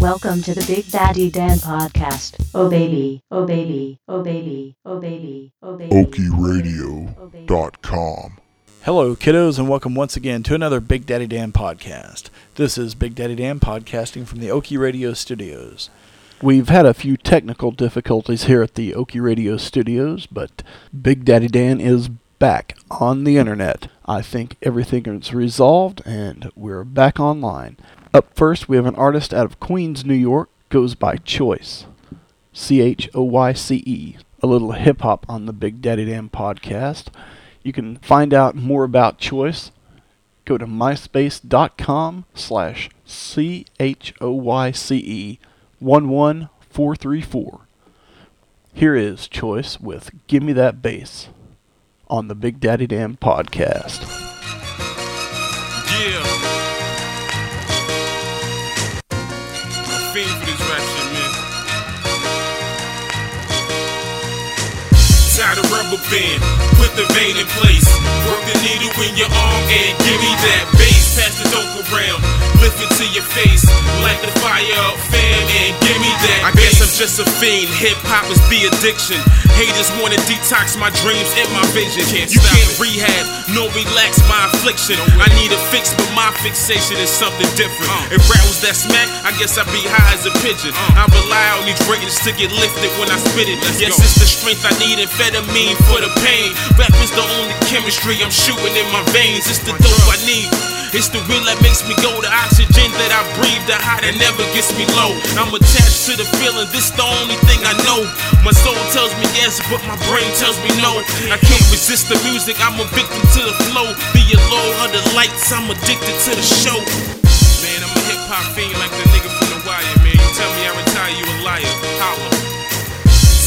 Welcome to the Big Daddy Dan podcast. Oh baby, oh baby, oh baby, oh baby, oh baby. OkieRadio.com. Hello, kiddos, and welcome once again to another Big Daddy Dan podcast. This is Big Daddy Dan podcasting from the Okie Radio studios. We've had a few technical difficulties here at the Okie Radio studios, but Big Daddy Dan is back on the internet. I think everything is resolved, and we're back online. Up first, we have an artist out of Queens, New York, goes by Choice, Choyce, a little hip-hop on the Big Daddy Dan podcast. You can find out more about Choice. Go to myspace.com/CHOYCE 11434. Here is Choice with Gimme That Bass on the Big Daddy Dan podcast. Yeah. I'm feeding for this rap shit, man. Tie the rubber band, put the vein in place, work the needle in your arm and gimme that bass. Pass the dope around, lift it to your face, light the fire up, fan, and give me that I bass. Guess I'm just a fiend, hip-hop is be addiction. Haters wanna detox my dreams and my vision. You can't rehab, no relax my affliction. I need a fix, but my fixation is something different. If rap was that smack, I guess I'd be high as a pigeon. I rely on these greatness to get lifted when I spit it. It's the strength I need, amphetamine for the pain. Rap is the only chemistry I'm shooting in my veins. It's the dope I need, it's the will that makes me go, the oxygen that I breathe, the high that never gets me low. I'm attached to the feeling, this the only thing I know. My soul tells me yes, but my brain tells me no. I can't resist the music, I'm a victim to the flow. Be a low of the lights, I'm addicted to the show. Man, I'm a hip-hop fiend like the nigga from The Wire, man. You tell me I retire, you a liar, holla.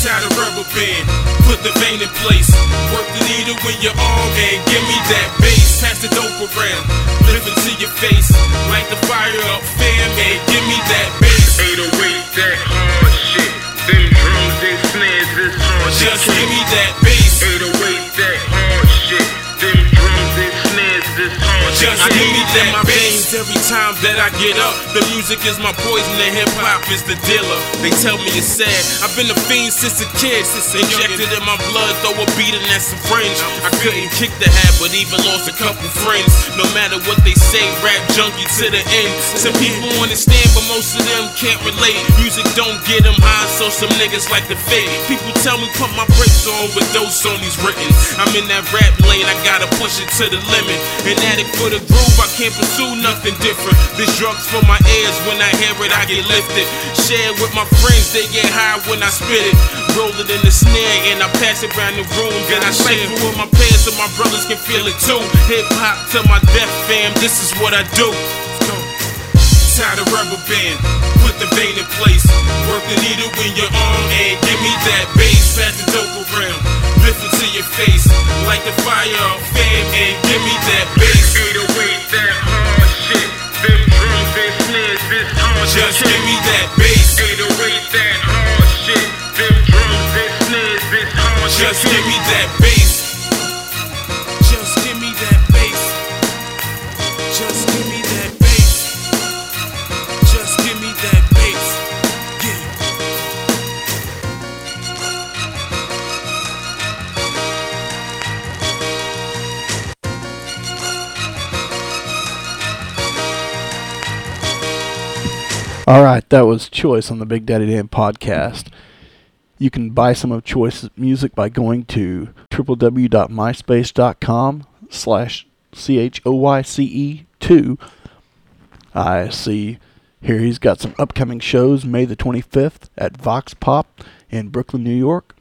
Tie the rubber band, put the vein in place, work the needle in your arm and give me that bass. Pass the dope around, lift it to your face, light the fire up, fam, and give me that bass. 808, that hard shit, them drums, they snares, this hard shit. Just give me that bass. 808, that hard shit, them drums, they snares, this hard shit. Just give me that my veins every time that I get up. The music is my poison, the hip-hop is the dealer. They tell me it's sad, I've been a fiend since a kid. Since injected in my blood, throw a beat and that's a fringe. I couldn't kick the habit, even lost a couple friends. No matter what they say, rap junkie to the end. Some people understand, but most of them can't relate. Music don't get them high, so some niggas like the fate. People tell me put my brakes on with those on these written. I'm in that rap lane, I gotta push it to the limit. An addict for the groove, I can't pursue nothing different. This drug's for my ears, when I hear it, I get lifted. Share with my friends, they get high when I spit it. Roll it in the snare and I pass it round the room. Then I share it with my pants so my brothers can feel it too. Hip-hop till my death, fam, this is what I do. Tie the rubber band, put the vein in place, work the needle in your arm and give me that bass. Pass the dope around, lift it to your face, light the fire up, fam, and give me that bass. 808, that hard shit, them drums, them snares, this hard shit. Just give me that bass. 808, that hard shit, them drums, them snares, this hard shit. Just give me that bass. Alright, that was Choice on the Big Daddy Dan podcast. You can buy some of Choice's music by going to www.myspace.com/CHOYCE2. I see here he's got some upcoming shows, May the 25th at Vox Pop in Brooklyn, New York.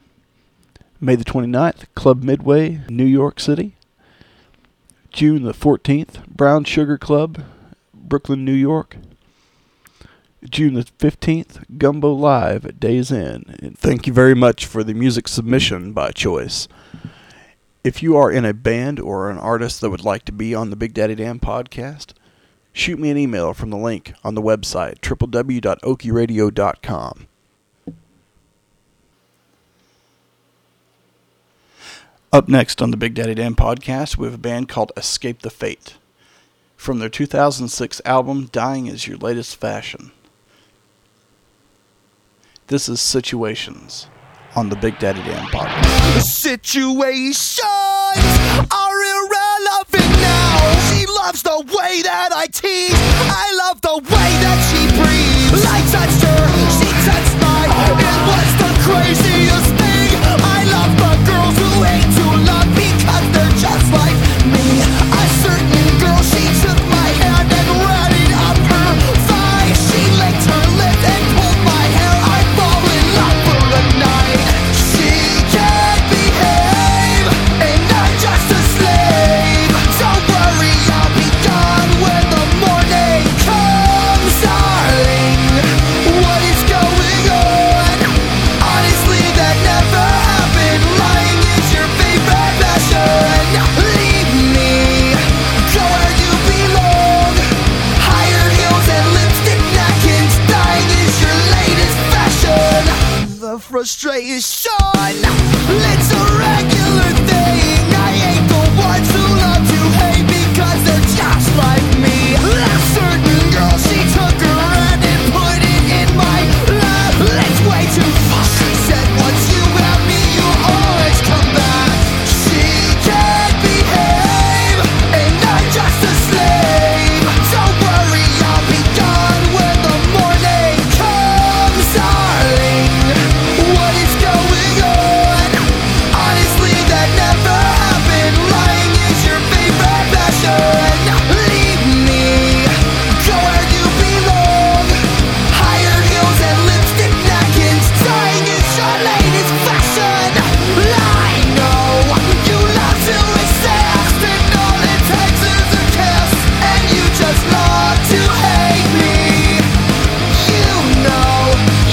May the 29th, Club Midway, New York City. June the 14th, Brown Sugar Club, Brooklyn, New York. June the 15th, Gumbo Live at Days Inn. And thank you very much for the music submission by Choice. If you are in a band or an artist that would like to be on the Big Daddy Dan podcast, shoot me an email from the link on the website, www.okieradio.com. Up next on the Big Daddy Dan podcast, we have a band called Escape the Fate, from their 2006 album, Dying is Your Latest Fashion. This is Situations on the Big Daddy Dan podcast. Situations are irrelevant now. She loves the way that I tease. I love the way that she breathes. I touched her, she touched mine. It was the craziest thing. I love the girls who hate to love because they're just like me. A certain girl, she took my hand and ran it up her thigh. She licked her lip and pulled my hair. I fall in love for the night. She can't behave, and I'm just a slave. Don't worry, I'll be gone when the morning comes, darling. What is going on? Honestly, that never happened. Lying is your favorite passion. Leave me, go where you belong. Higher heels and lipstick napkins. Dying is your latest fashion. The frustration, it's a regular thing. I ain't the ones who love to hate because they're just like me. A certain girl, she took her hand and put it in my lap. It's way too far. She said, once you have me, you'll always come back. She can't behave, and I'm just a slave. Don't worry, I'll be gone when the morning comes, darling. What is going on? Honestly, that never happened. Lying is your favorite passion. Leave me, go where you belong. Higher heels and lipstick napkins. Dying is your latest fashion. I know you love to resist, and all it takes is a kiss, and you just love to hate me. You know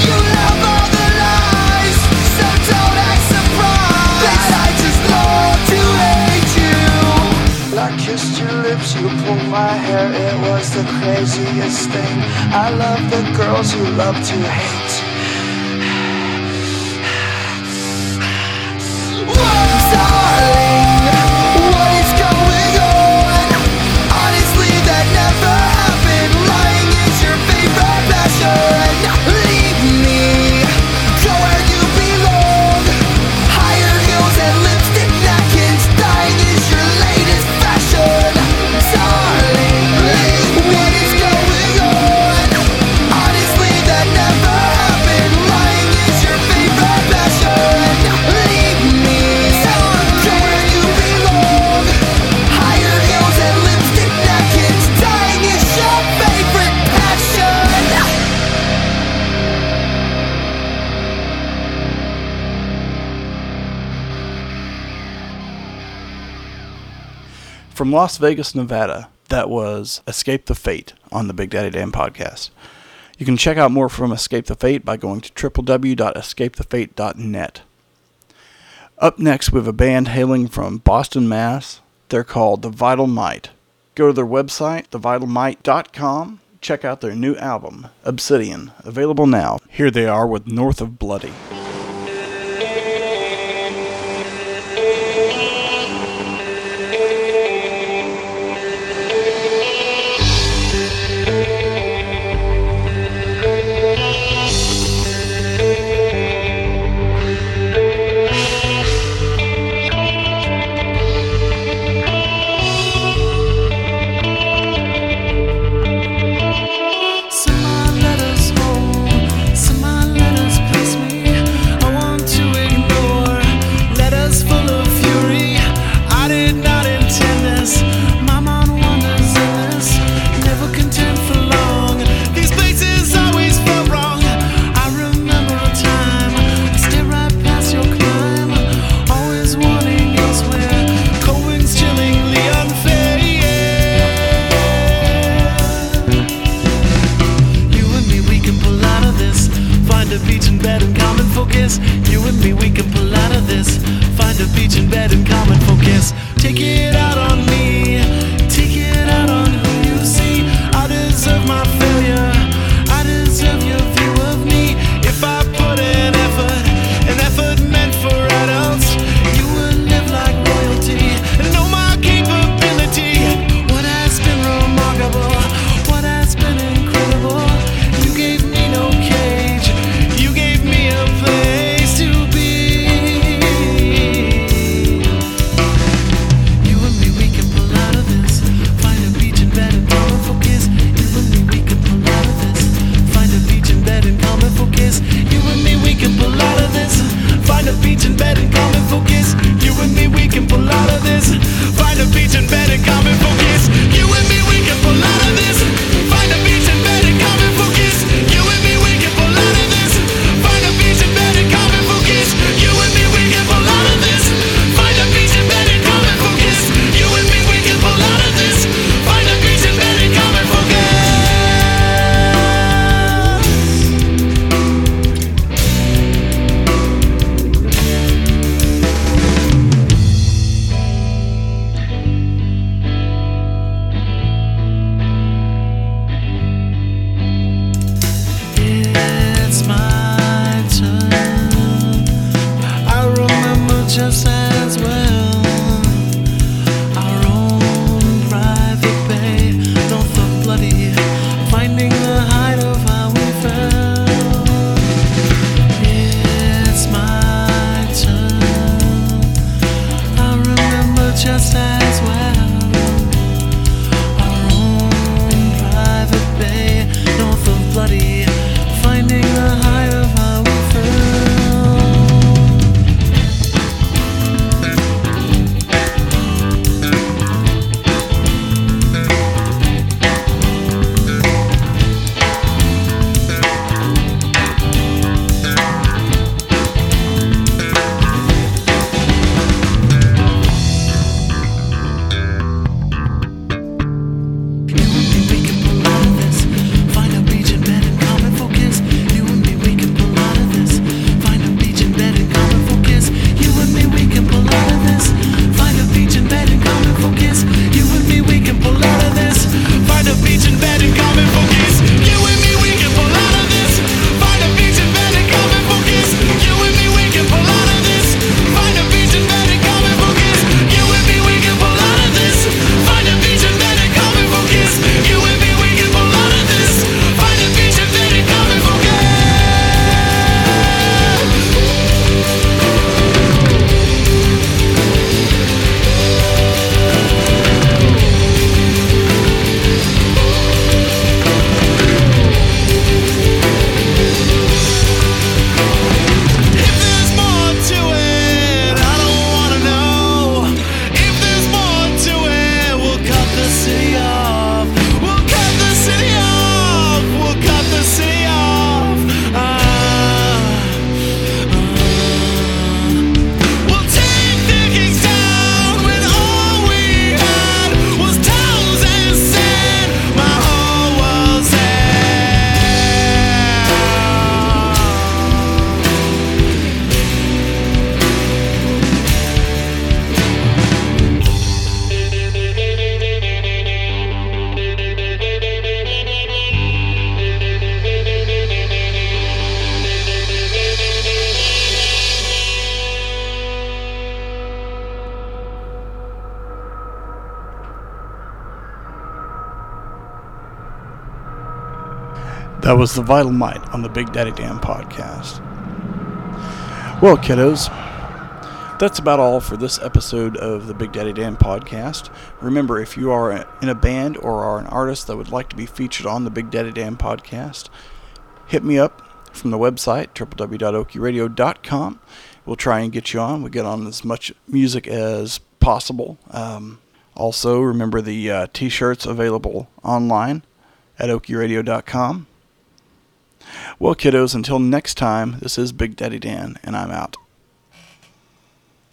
you love all the lies, so don't act surprised that I just love to hate you. I kissed your lips, you pulled my hair, it was the craziest thing. I love the girls who love to hate. Darling, what is going on? Honestly, that never happened. Lying is your favorite passion. Leave me, go where you belong. Higher heels and lipstick napkins. Dying is your latest fashion. Darling, what is going on? Honestly, that never happened. Lying is your favorite passion. Leave me, go where you belong. Higher heels and lipstick napkins. Dying is your favorite passion. From Las Vegas, Nevada, that was Escape the Fate on the Big Daddy Dan podcast. You can check out more from Escape the Fate by going to www.escapethefate.net. Up next, we have a band hailing from Boston, Mass. They're called The Vital Might. Go to their website, thevitalmight.com. Check out their new album, Obsidian, available now. Here they are with North of Bloody. Effort meant for adults. You will live like That was The Vital Might on the Big Daddy Dan podcast. Well, kiddos, that's about all for this episode of the Big Daddy Dan podcast. Remember, if you are in a band or are an artist that would like to be featured on the Big Daddy Dan podcast, hit me up from the website, www.okieradio.com. We'll try and get you on. We'll get on as much music as possible. Also, remember the t-shirts available online at okieradio.com. Well, kiddos, until next time, this is Big Daddy Dan, and I'm out.